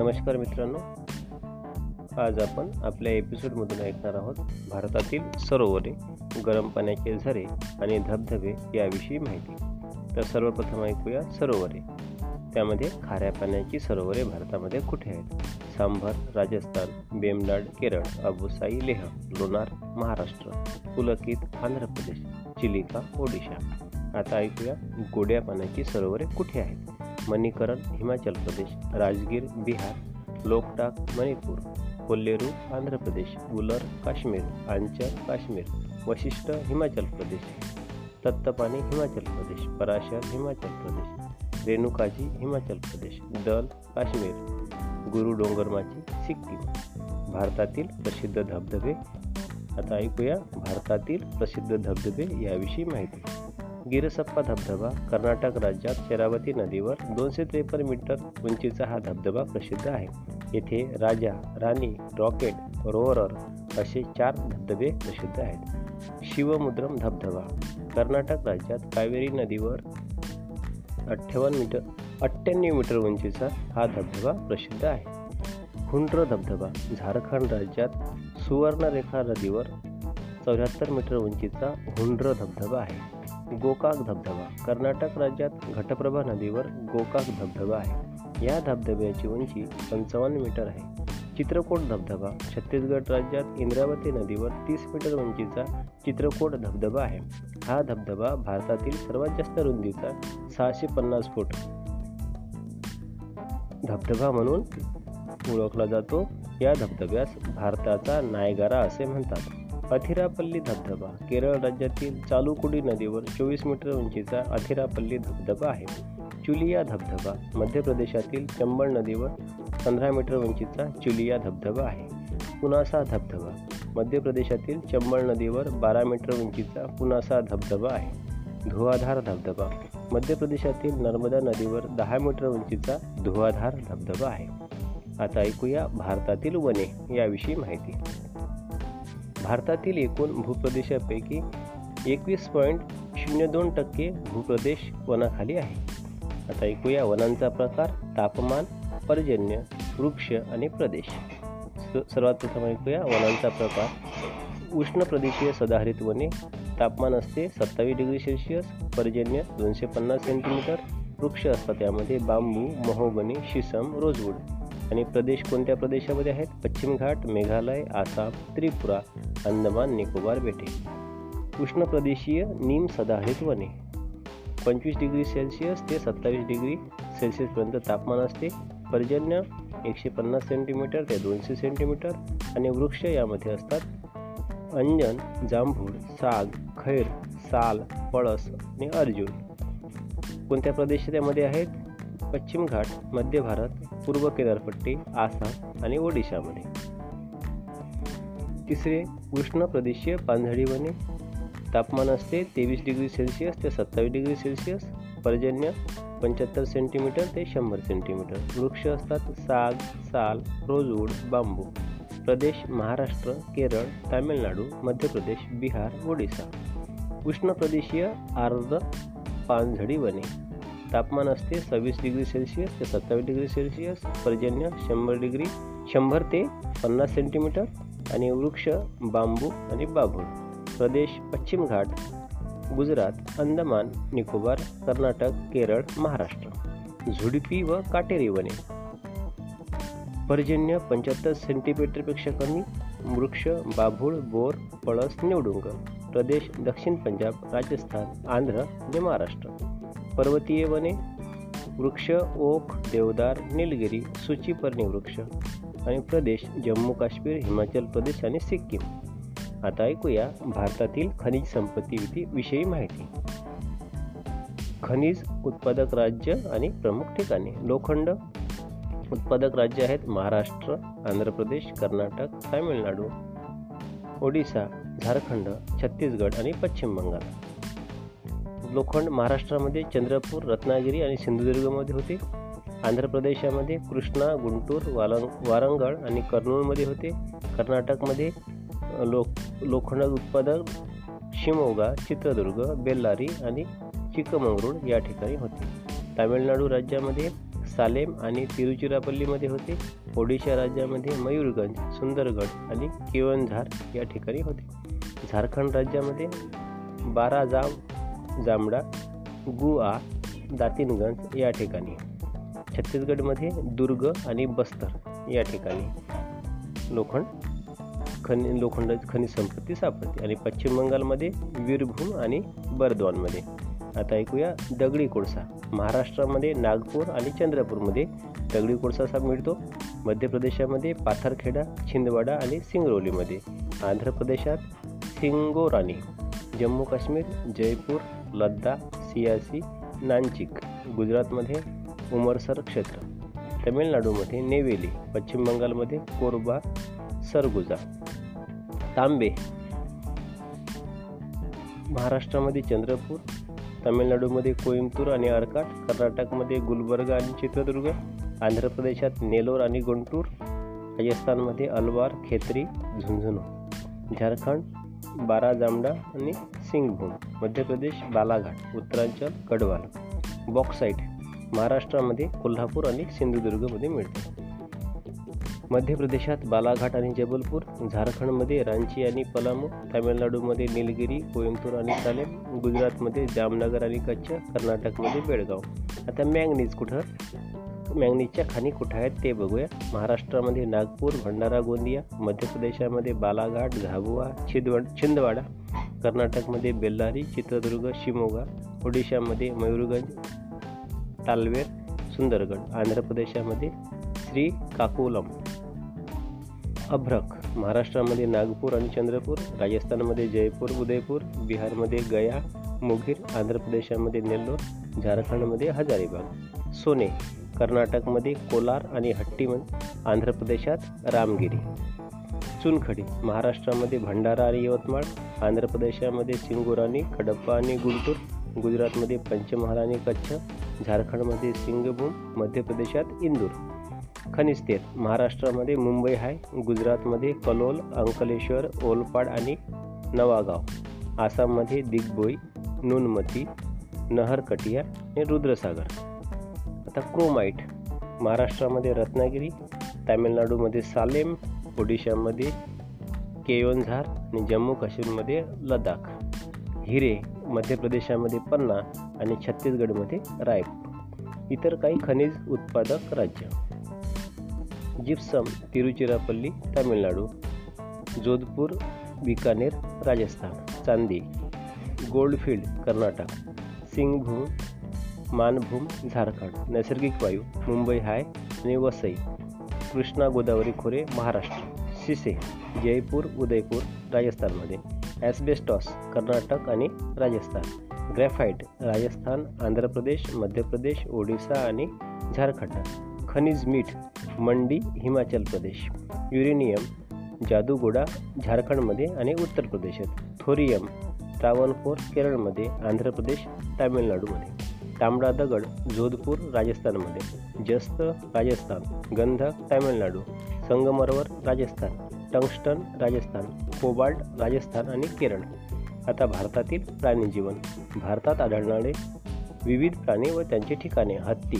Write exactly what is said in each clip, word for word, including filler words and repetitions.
नमस्कार मित्रांनो, आज आपण आपल्या एपिसोडमधून ऐकणार आहोत भारतातील सरोवरे, गरम पाण्याचे झरे आणि धबधबे याविषयी माहिती. तर सर्वप्रथम ऐकूया सरोवरे. त्यामध्ये खाऱ्या पाण्याची सरोवरे भारतामध्ये कुठे आहेत? सांभर राजस्थान, बेमनाड केरळ, अबुसाई लेह, लोणार महाराष्ट्र, पुलकित आंध्र प्रदेश, चिलिका ओडिशा. आता ऐकूया गोड्या पाण्याची सरोवरे कुठे आहेत? मणिकरण हिमाचल प्रदेश, राजगीर बिहार, लोकटाक मणिपूर, कोल्लेरू आंध्र प्रदेश, गुलर काश्मीर, आंचल काश्मीर, वशिष्ठ हिमाचल प्रदेश, तत्तपानी हिमाचल प्रदेश, पराशर हिमाचल प्रदेश, रेणुकाजी हिमाचल प्रदेश, दल काश्मीर, गुरु डोंगरमाची सिक्कीम. भारतातील प्रसिद्ध धबधबे. आता ऐकूया भारतातील प्रसिद्ध धबधबे याविषयी माहिती. गिरसप्पा धबधबा कर्नाटक राज्यात शरावती नदीवर दोनशे त्रेपन्न मीटर उंचीचा हा धबधबा प्रसिद्ध आहे. येथे राजा, राणी, रॉकेट, रोअरर असे चार धबधबे प्रसिद्ध आहेत. शिवमुद्रम धबधबा कर्नाटक राज्यात कावेरी नदीवर अठ्ठावन्न मीटर अठ्ठ्याण्णव मीटर उंचीचा हा धबधबा प्रसिद्ध आहे. हुंड्र धबधबा झारखंड राज्यात सुवर्णरेखा नदीवर चौऱ्याहत्तर मीटर उंचीचा हुंड्र धबधबा आहे. गोकाक धबधबा कर्नाटक राज्यात घटप्रभा नदीवर गोकाक धबधबा आहे. या धबधब्याची उंची पंचावन्न मीटर आहे. चित्रकोट धबधबा छत्तीसगड राज्यात इंद्रावती नदीवर तीस मीटर उंचीचा चित्रकोट धबधबा आहे. हा धबधबा भारतातील सर्वात जास्त रुंदीचा सहाशे पन्नास फूट धबधबा म्हणून ओळखला जातो. या धबधब्यास भारताचा नायगारा असे म्हणतात. अथिरापल्ली धबधबा केरळ राज्यातील चालुकुडी नदीवर चोवीस मीटर उंचीचा अथिरापल्ली धबधबा आहे. चुलिया धबधबा मध्य प्रदेशातील चंबळ नदीवर पंधरा मीटर उंचीचा चुलिया धबधबा आहे. पुनासा धबधबा मध्य प्रदेशातील चंबळ नदीवर बारा मीटर उंचीचा पुनासा धबधबा आहे. धुआधार धबधबा मध्य प्रदेशातील नर्मदा नदीवर दहा मीटर उंचीचा धुआधार धबधबा आहे. आता ऐकूया भारतातील वने याविषयी माहिती. भारतातील एकूण भूप्रदेशापैकी एकवीस पॉईंट शून्य दोन टक्के भूप्रदेश वनाखाली आहे. आता ऐकूया वनांचा प्रकार, तापमान, पर्जन्य, वृक्ष आणि प्रदेश. सर्वात प्रथम ऐकूया वनांचा प्रकार. उष्ण प्रदेशीय सदाहरित वने, तापमान असते सत्तावीस डिग्री सेल्सिअस, पर्जन्य दोनशे पन्नास सेंटीमीटर, वृक्ष असतात त्यामध्ये बांबू, महोगनी, शिसम, रोजवूड. आणि प्रदेश कोणत्या प्रदेशामध्ये आहेत? पश्चिम घाट, मेघालय, आसाम, त्रिपुरा, अंदमान निकोबार बेटे. उष्ण प्रदेशीय निम सदाहरित वने, पंचवीस डिग्री सेल्सिअस ते सत्तावीस डिग्री सेल्सिअसपर्यंत तापमान असते. पर्जन्य एकशे पन्नास सेंटीमीटर ते दोनशे सेंटीमीटर आणि वृक्ष यामध्ये असतात अंजन, जांभूळ, साग, खैर, साल, पळस आणि अर्जुन. कोणत्या प्रदेशामध्ये आहेत? पश्चिम घाट, मध्य भारत, पूर्व किनारपट्टी, आसाम आणि ओडिशामध्ये. तिसरे उष्ण प्रदेशीय पानझडी वने, तापमान असते तेवीस डिग्री सेल्सिअस ते सत्तावीस डिग्री सेल्सिअस, पर्जन्य पंच्याहत्तर सेंटीमीटर ते शंभर सेंटीमीटर, वृक्ष असतात साग, साल, रोजवूड, बांबू. प्रदेश महाराष्ट्र, केरळ, तामिळनाडू, मध्य प्रदेश, बिहार, ओडिसा. उष्ण प्रदेशीय आर्द्र पानझडी वने, तापमान असते सव्वीस डिग्री सेल्सिअस ते सत्तावीस डिग्री सेल्सिअस, पर्जन्य शंभर डिग्री शंभर ते पन्नास सेंटीमीटर आणि वृक्ष बांबू आणि बाभूळ. प्रदेश पश्चिम घाट, गुजरात, अंदमान निकोबार, कर्नाटक, केरळ, महाराष्ट्र. झुडपी व काटेरी वने, पर्जन्य पंच्याहत्तर सेंटीमीटरपेक्षा कमी, वृक्ष बाभूळ, बोर, पळस, निवडुंग. प्रदेश दक्षिण पंजाब, राजस्थान, आंध्र आणि महाराष्ट्र. पर्वतीय वने, वृक्ष ओक, देवदार, निलगिरी, सूचीपर्णी वृक्ष आणि प्रदेश जम्मू काश्मीर, हिमाचल प्रदेश आणि सिक्कीम. आता ऐकूया भारतातील खनिज संपत्ती विषयी माहिती. खनिज उत्पादक राज्य आणि प्रमुख ठिकाणे. लोखंड उत्पादक राज्य आहेत महाराष्ट्र, आंध्र प्रदेश, कर्नाटक, तामिळनाडू, ओडिसा, झारखंड, छत्तीसगड आणि पश्चिम बंगाल. लोखंड महाराष्ट्रामध्ये चंद्रपूर, रत्नागिरी आणि सिंधुदुर्गमध्ये होते. आंध्र प्रदेशामध्ये कृष्णा, गुंटूर, वालं वारंगळ आणि कर्नूलमध्ये होते. कर्नाटकमध्ये लोक लोखंड उत्पादक शिमोगा, चित्रदुर्ग, बेल्लारी आणि चिकमंगळूर या ठिकाणी होते. तामिळनाडू राज्यामध्ये सालेम आणि तिरुचिरापल्लीमध्ये होते. ओडिशा राज्यामध्ये मयूरगंज, सुंदरगड आणि केवनझार या ठिकाणी होते. झारखंड राज्यामध्ये बाराजाम, जामडा, गुआ, दातिनगंज या ठिकाणी. छत्तीसगडमध्ये दुर्ग आणि बस्तर या ठिकाणी लोखंड खनि लोखंड खनिज संपत्ती सापडते. आणि पश्चिम बंगालमध्ये वीरभूम आणि बर्दवानमध्ये. आता ऐकूया दगडी कोळसा. महाराष्ट्रामध्ये नागपूर आणि चंद्रपूरमध्ये दगडी कोळसा साप मिळतो. मध्य प्रदेशामध्ये पाथरखेडा, छिंदवाडा आणि सिंगरौलीमध्ये. आंध्र प्रदेशात सिंगोरानी. जम्मू काश्मीर, जयपूर, लद्दाख, सियासी, नांचिक. गुजरातमध्ये उमरसर क्षेत्र. तमिळनाडूमध्ये नेवेली. पश्चिम बंगालमध्ये कोरबा, सरगुजा. तांबे. महाराष्ट्रामध्ये चंद्रपूर, तमिळनाडूमध्ये कोइंबतूर आणि आरकाट, कर्नाटकमध्ये गुलबर्गा आणि चित्रदुर्ग, आंध्र प्रदेशात नेलोर आणि गुंटूर, राजस्थानमध्ये अलवार, खेत्री, झुंझुनू, झारखंड बाराजामडा आणि सिंगभूम, मध्य प्रदेश बालाघाट, उत्तरांचल गढवाल. बॉक्साईट महाराष्ट्रामध्ये कोल्हापूर आणि सिंधुदुर्गमध्ये मिळते. मध्य प्रदेशात बालाघाट आणि जबलपूर, झारखंडमध्ये रांची आणि पलामू, तामिळनाडूमध्ये निलगिरी, कोइंबतूर आणि सालेम, गुजरातमध्ये जामनगर आणि कच्छ, कर्नाटकमध्ये बेळगाव. आता मॅंगनीज कुठं मॅंगनीजच्या खाणी कुठं आहेत ते बघूया. महाराष्ट्रामध्ये नागपूर, भंडारा, गोंदिया, मध्य प्रदेशामध्ये बालाघाट, झाबुआ, छिंदवाडा, कर्नाटकमध्ये बेल्लारी, चित्रदुर्ग, शिमोगा, ओडिशामध्ये मयूरगंज, तालवेर, सुंदरगड, आंध्र प्रदेशामध्ये श्री काकुलम. अभ्रक. महाराष्ट्रामध्ये नागपूर आणि चंद्रपूर, राजस्थानमध्ये जयपूर, उदयपूर, बिहारमध्ये गया, मुगीर, आंध्र प्रदेशामध्ये नेल्लोर, झारखंडमध्ये हजारीबाग. सोने. कर्नाटकमध्ये कोलार आणि हट्टीमध्ये, आंध्र प्रदेशात रामगिरी. चुनखडी. महाराष्ट्रामध्ये भंडारा आणि यवतमाळ, आंध्र प्रदेशामध्ये सिंगोरानी, कडप्पा आणि गुंटूर, गुजरातमध्ये पंचमहाल आणि कच्छ, झारखंडमध्ये सिंगभूम, मध्य प्रदेशात इंदूर. खनिज तेल. महाराष्ट्रामध्ये मुंबई आहे, गुजरातमध्ये कलोल, अंकलेश्वर, ओलपाड आणि नवागाव, आसाममध्ये दिग्बोई, नुनमती, नहरकटिया आणि रुद्रसागर. आता क्रोमाईट. महाराष्ट्रामध्ये रत्नागिरी, तामिळनाडूमध्ये सालेम, ओडिशामध्ये केयोनझार आणि जम्मू काश्मीरमध्ये लडाख. हिरे. मध्य प्रदेशामध्ये पन्ना आणि छत्तीसगडमध्ये रायपूर. इतर काही खनिज उत्पादक राज्य. जिप्सम. तिरुचिरापल्ली, तामिळनाडू, जोधपूर, बिकानेर, राजस्थान. चांदी. गोल्डफील्ड. कर्नाटक, सिंगभूम, मानभूम, झारखंड. नैसर्गिक वायू. मुंबई हाय आणि वसई. कृष्णा गोदावरी खोरे. महाराष्ट्र. सिसे. जयपूर, उदयपूर, राजस्थानमध्ये. ॲस्बेस्टॉस. कर्नाटक आणि राजस्थान. ग्रॅफाईट. राजस्थान, आंध्र प्रदेश, मध्य प्रदेश, ओडिसा आणि झारखंड. खनिज मीठ. मंडी, हिमाचल प्रदेश. युरेनियम. जादूगोडा, झारखंडमध्ये आणि उत्तर प्रदेशात. थोरियम. त्रावणकोर, केरळमध्ये, आंध्र प्रदेश, तामिळनाडूमध्ये. तांबडा दगड. जोधपूर, राजस्थानमध्ये. जस्त, राजस्थान. गंधक, तामिळनाडू. संगमरवर, राजस्थान. टंगस्टन, राजस्थान. कोबाल्ट, राजस्थान आणि केरळ. आता भारतातील प्राणीजीवन. भारतात आढळणारे विविध प्राणी व त्यांची ठिकाणे. हत्ती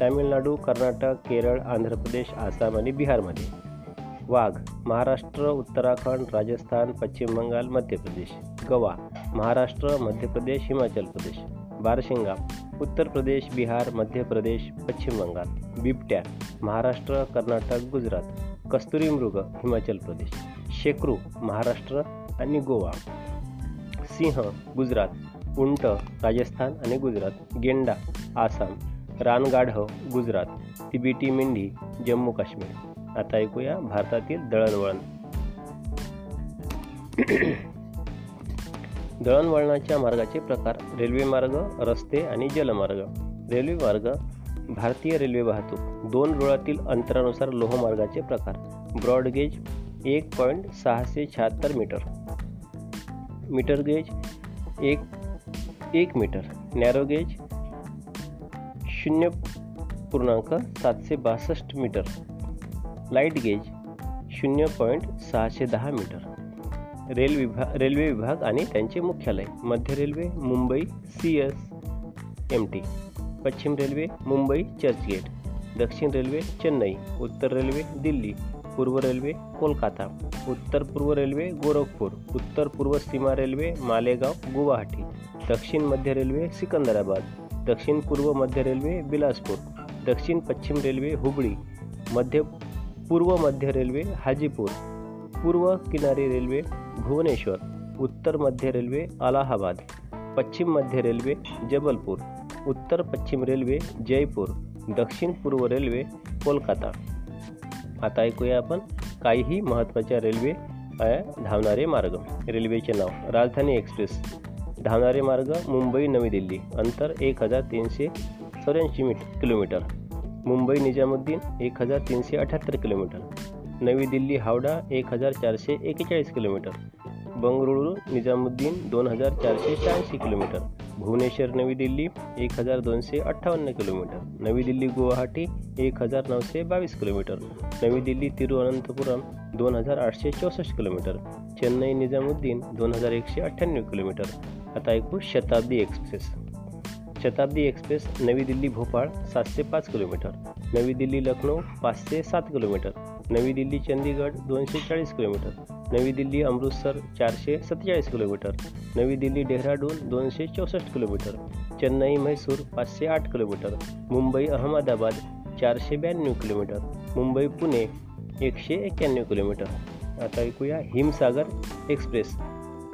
तामिळनाडू, कर्नाटक, केरळ, आंध्र प्रदेश, आसाम आणि बिहारमध्ये. वाघ महाराष्ट्र, उत्तराखंड, राजस्थान, पश्चिम बंगाल, मध्य प्रदेश. गवा महाराष्ट्र, मध्य प्रदेश, हिमाचल प्रदेश. बारशिंगा उत्तर प्रदेश, बिहार, मध्य प्रदेश, पश्चिम बंगाल. बिबट्या महाराष्ट्र, कर्नाटक, गुजरात. कस्तुरी मृग हिमाचल प्रदेश. शेकरू महाराष्ट्र आणि गोवा. सिंह गुजरात. उंट राजस्थान आणि गुजरात. गेंडा आसाम. रानगाढ गुजरात. तिबेटी मेंढी जम्मू काश्मीर. आता ऐकूया भारतातील दळणवळण. दळणवळणाच्या मार्गाचे प्रकार. रेल्वे मार्ग, रस्ते आणि जलमार्ग. रेल्वे मार्ग. भारतीय रेल्वे वाहतूक दोन रुळातील अंतरानुसार लोहमार्गाचे प्रकार. ब्रॉडगेज एक पॉईंट सहाशे शहात्तर मीटर. मीटर गेज एक एक मीटर. नॅरो गेज शून्य पूर्णांक सातशे बासष्ट मीटर. लाईट गेज शून्य पॉईंट सहाशे दहा मीटर. रेल विभाग रेल्वे विभाग आणि त्यांचे मुख्यालय. मध्य railway Mumbai C S M T. पश्चिम रेल्वे मुंबई चर्चगेट. दक्षिण रेल्वे चेन्नई, उत्तर रेल्वे दिल्ली, पूर्व रेल्वे कोलकाता, उत्तर पूर्व रेल्वे गोरखपूर, उत्तर पूर्व सीमा रेल्वे मालेगाव गुवाहाटी, दक्षिण मध्य रेल्वे सिकंदराबाद, दक्षिण पूर्व मध्य रेल्वे बिलासपूर, दक्षिण पश्चिम रेल्वे हुबळी, मध्य पूर्व मध्य रेल्वे हाजीपूर, पूर्व किनारी रेल्वे भुवनेश्वर, उत्तर मध्य रेल्वे अलाहाबाद, पश्चिम मध्य रेल्वे जबलपूर, उत्तर पश्चिम रेल्वे जयपूर, दक्षिण पूर्व रेल्वे कोलकाता. आता ऐकूया आपण काहीही महत्त्वाच्या रेल्वे धावणारे मार्ग. रेल्वेचे नाव राजधानी एक्सप्रेस. धावणारे मार्ग मुंबई नवी दिल्ली, अंतर एक हजार तीनशे चौऱ्याऐंशी मीट किलोमीटर. मुंबई निजामुद्दीन एक हजार तीनशे अठ्याहत्तर किलोमीटर. नवी दिल्ली हावडा एक हजार चारशे एकेचाळीस किलोमीटर. बंगळुरू निजामुद्दीन दोन हजार चारशे शहाऐंशी किलोमीटर. भुवनेश्वर नवी दिल्ली एक हजार दोनशे अठ्ठावन्न किलोमीटर. नवी दिल्ली गुवाहाटी एक हजार नऊशे बावीस किलोमीटर. नवी दिल्ली तिरुअनंतपुरम दोन हजार आठशे चौसष्ट किलोमीटर. चेन्नई निजामुद्दीन दोन हजार एकशे अठ्ठ्याण्णव किलोमीटर. आता ऐकू शताब्दी एक्सप्रेस. शताब्दी एक्सप्रेस नवी दिल्ली भोपाळ सातशे पाच किलोमीटर. नवी दिल्ली लखनौ पाचशे सात किलोमीटर. नवी दिल्ली चंदीगड दोनशे चाळीस किलोमीटर. नवी दिल्ली अमृतसर चारशे सत्तेचाळीस किलोमीटर. नवी दिल्ली डेहराडून दोनशे चौसष्ट किलोमीटर. चेन्नई म्हैसूर पाचशे आठ किलोमीटर. मुंबई अहमदाबाद चारशे ब्याण्णव किलोमीटर. मुंबई पुणे एकशे एक्क्याण्णव किलोमीटर. आता ऐकूया हिमसागर एक्सप्रेस.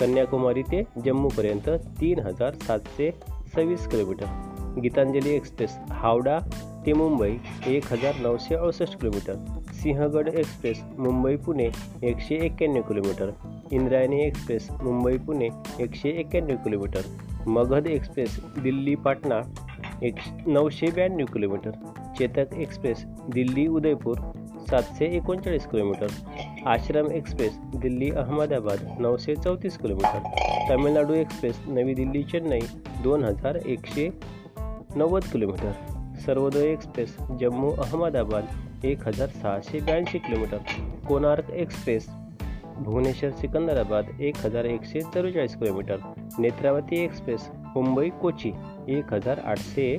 कन्याकुमारी ते जम्मूपर्यंत तीन हजार सातशे सव्वीस किलोमीटर. गीतांजली एक्सप्रेस हावडा ते मुंबई एक हजार नऊशे अडुसष्ट किलोमीटर. सिंहगड एक्सप्रेस मुंबई पुणे एकशे एक्क्याण्णव किलोमीटर. इंद्रायणी एक्सप्रेस मुंबई पुणे एकशे एक्क्याण्णव किलोमीटर. मगध एक्सप्रेस दिल्ली पाटणा एक नऊशे ब्याण्णव किलोमीटर. चेतक एक्सप्रेस दिल्ली उदयपूर सातशे एकोणचाळीस किलोमीटर. आश्रम एक्सप्रेस दिल्ली अहमदाबाद नऊशे चौतीस किलोमीटर. तमिळनाडू एक्सप्रेस नवी दिल्ली चेन्नई दोन हजार एकशे नव्वद किलोमीटर. सर्वोदय एक्सप्रेस जम्मू अहमदाबाद एक हजार सहाशे ब्याऐंशी किलोमीटर. कोणार्क एक्सप्रेस भुवनेश्वर सिकंदराबाद एक हजार एकशे चव्वेचाळीस किलोमीटर. नेत्रावती एक्सप्रेस मुंबई कोची एक हजार आठशे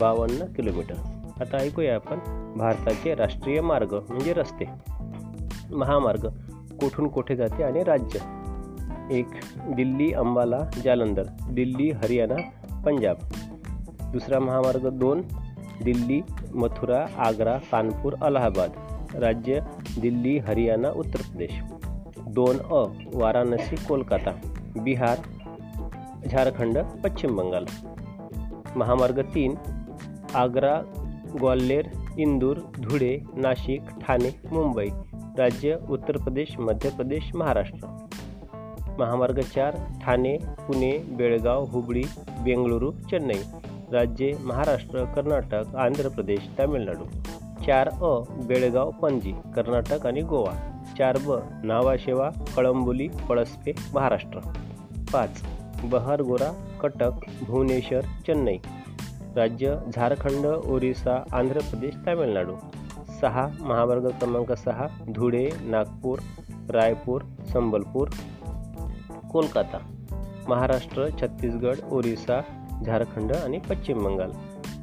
बावन्न किलोमीटर. आता ऐकूया आपण भारताचे राष्ट्रीय मार्ग म्हणजे रस्ते. महामार्ग कुठून कुठे जाते आणि राज्य. एक दिल्ली अंबाला जालंधर, दिल्ली हरियाणा पंजाब. दुसरा महामार्ग दोन दिल्ली मथुरा आग्रा कानपूर अलाहाबाद. राज्य दिल्ली हरियाणा उत्तर प्रदेश. दोन अ वाराणसी कोलकाता बिहार झारखंड पश्चिम बंगाल. महामार्ग तीन आग्रा ग्वाल्हेर इंदूर धुळे नाशिक ठाणे मुंबई. राज्य उत्तर प्रदेश मध्य प्रदेश महाराष्ट्र. महामार्ग चार ठाणे पुणे बेळगाव हुबळी बेंगळुरू चेन्नई. राज्ये महाराष्ट्र कर्नाटक आंध्र प्रदेश तामिळनाडू. चार अ बेळगाव पणजी कर्नाटक आणि गोवा. चार ब नावाशेवा कळंबोली पळसपे महाराष्ट्र. पाच बहरगोरा कटक भुवनेश्वर चेन्नई. राज्य झारखंड ओरिसा आंध्र प्रदेश तामिळनाडू. सहा महामार्ग क्रमांक सहा धुळे नागपूर रायपूर संबलपूर कोलकाता. महाराष्ट्र छत्तीसगड ओरिसा झारखंड आणि पश्चिम बंगाल.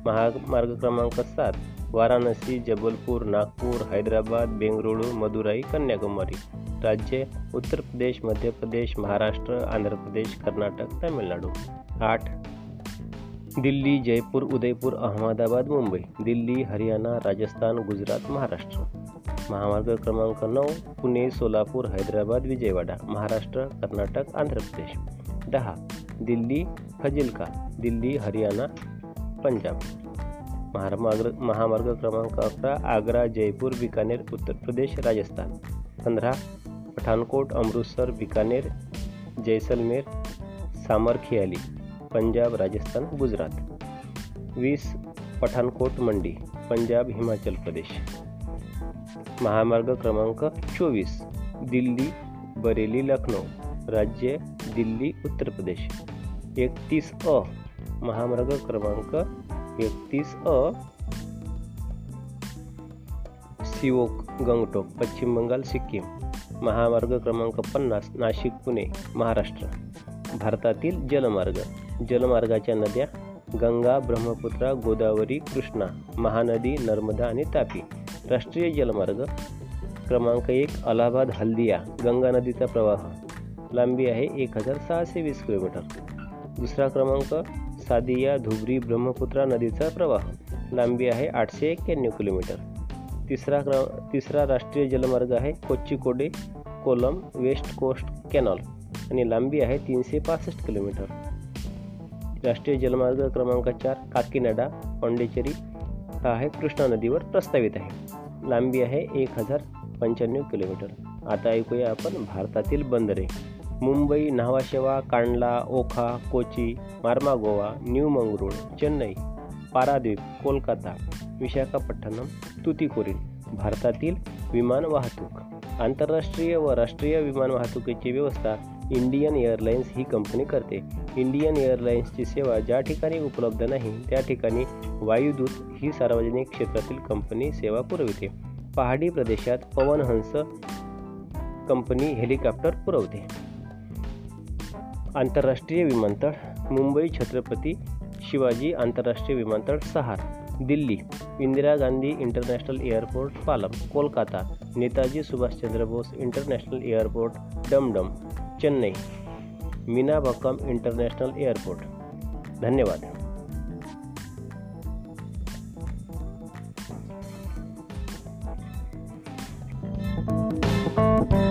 महामार्ग क्रमांक सात वाराणसी जबलपूर नागपूर हैदराबाद बेंगळुरू मदुराई कन्याकुमारी. राज्ये उत्तर प्रदेश मध्य प्रदेश महाराष्ट्र आंध्र प्रदेश कर्नाटक तामिळनाडू. आठ दिल्ली जयपूर उदयपूर अहमदाबाद मुंबई. दिल्ली हरियाणा राजस्थान गुजरात महाराष्ट्र. महामार्ग क्रमांक नऊ पुणे सोलापूर हैदराबाद विजयवाडा महाराष्ट्र कर्नाटक आंध्र प्रदेश. दहा दिल्ली फजिल्का दिल्ली हरियाणा पंजाब. महामार्ग महामार्ग क्रमांक अकरा आग्रा जयपूर बिकानेर उत्तर प्रदेश राजस्थान. पंधरा पठाणकोट अमृतसर बिकानेर जैसलमेर सामरखियाली पंजाब राजस्थान गुजरात. वीस पठाणकोट मंडी पंजाब हिमाचल प्रदेश. महामार्ग क्रमांक चोवीस दिल्ली बरेली लखनौ. राज्य दिल्ली उत्तर प्रदेश. एकतीस अ महामार्ग क्रमांक एकतीस अ सिओक गंगटोक पश्चिम बंगाल सिक्कीम. महामार्ग क्रमांक पन्नास नाशिक पुणे महाराष्ट्र. भारतातील जलमार्ग. जलमार्गाच्या नद्या गंगा, ब्रह्मपुत्रा, गोदावरी, कृष्णा, महानदी, नर्मदा आणि तापी. राष्ट्रीय जलमार्ग क्रमांक एक अलाहाबाद हल्दिया. गंगा नदीचा प्रवाह लांबी आहे एक हजार सहाशे वीस किलोमीटर. दुसरा क्रमांक सादिया, धुबरी, ब्रह्मपुत्रा नदीचा प्रवाह लांबी आहे आठशे एक्क्याण्णव किलोमीटर. तिसरा क्र तिसरा राष्ट्रीय जलमार्ग आहे Kozhikode Kollam west coast canal आणि लांबी आहे तीनशे पासष्ट किलोमीटर. राष्ट्रीय जलमार्ग क्रमांक चार काकीनाडा पाँडेचेरी हा आहे कृष्णा नदीवर प्रस्तावित आहे, लांबी आहे एक हजार पंच्याण्णव किलोमीटर. आता ऐकूया आपण भारतातील बंदरे. मुंबई, न्हावाशेवा, कांडला, ओखा, कोची, मार्मागोवा, न्यू मंगरूळ, चेन्नई, पारादीप, कोलकाता, विशाखापट्टणम, तुतीकोरीन. भारतातील विमान वाहतूक. आंतरराष्ट्रीय व राष्ट्रीय विमान वाहतुकीची व्यवस्था इंडियन एअरलाइन्स ही कंपनी करते. इंडियन एअरलाइन्सची सेवा ज्या ठिकाणी उपलब्ध नाही त्या ठिकाणी वायुदूत ही सार्वजनिक क्षेत्रातील कंपनी सेवा पुरविते. पहाडी प्रदेशात पवनहंस कंपनी हेलिकॉप्टर पुरवते. आंतरराष्ट्रीय विमानतळ. मुंबई छत्रपती शिवाजी आंतरराष्ट्रीय विमानतळ सहार. Delhi Indira Gandhi international airport Palam. Kolkata Netaji Subhash Chandra Bose international airport Dum Dum. Chennai Meenambakkam international airport. धन्यवाद. Thank you.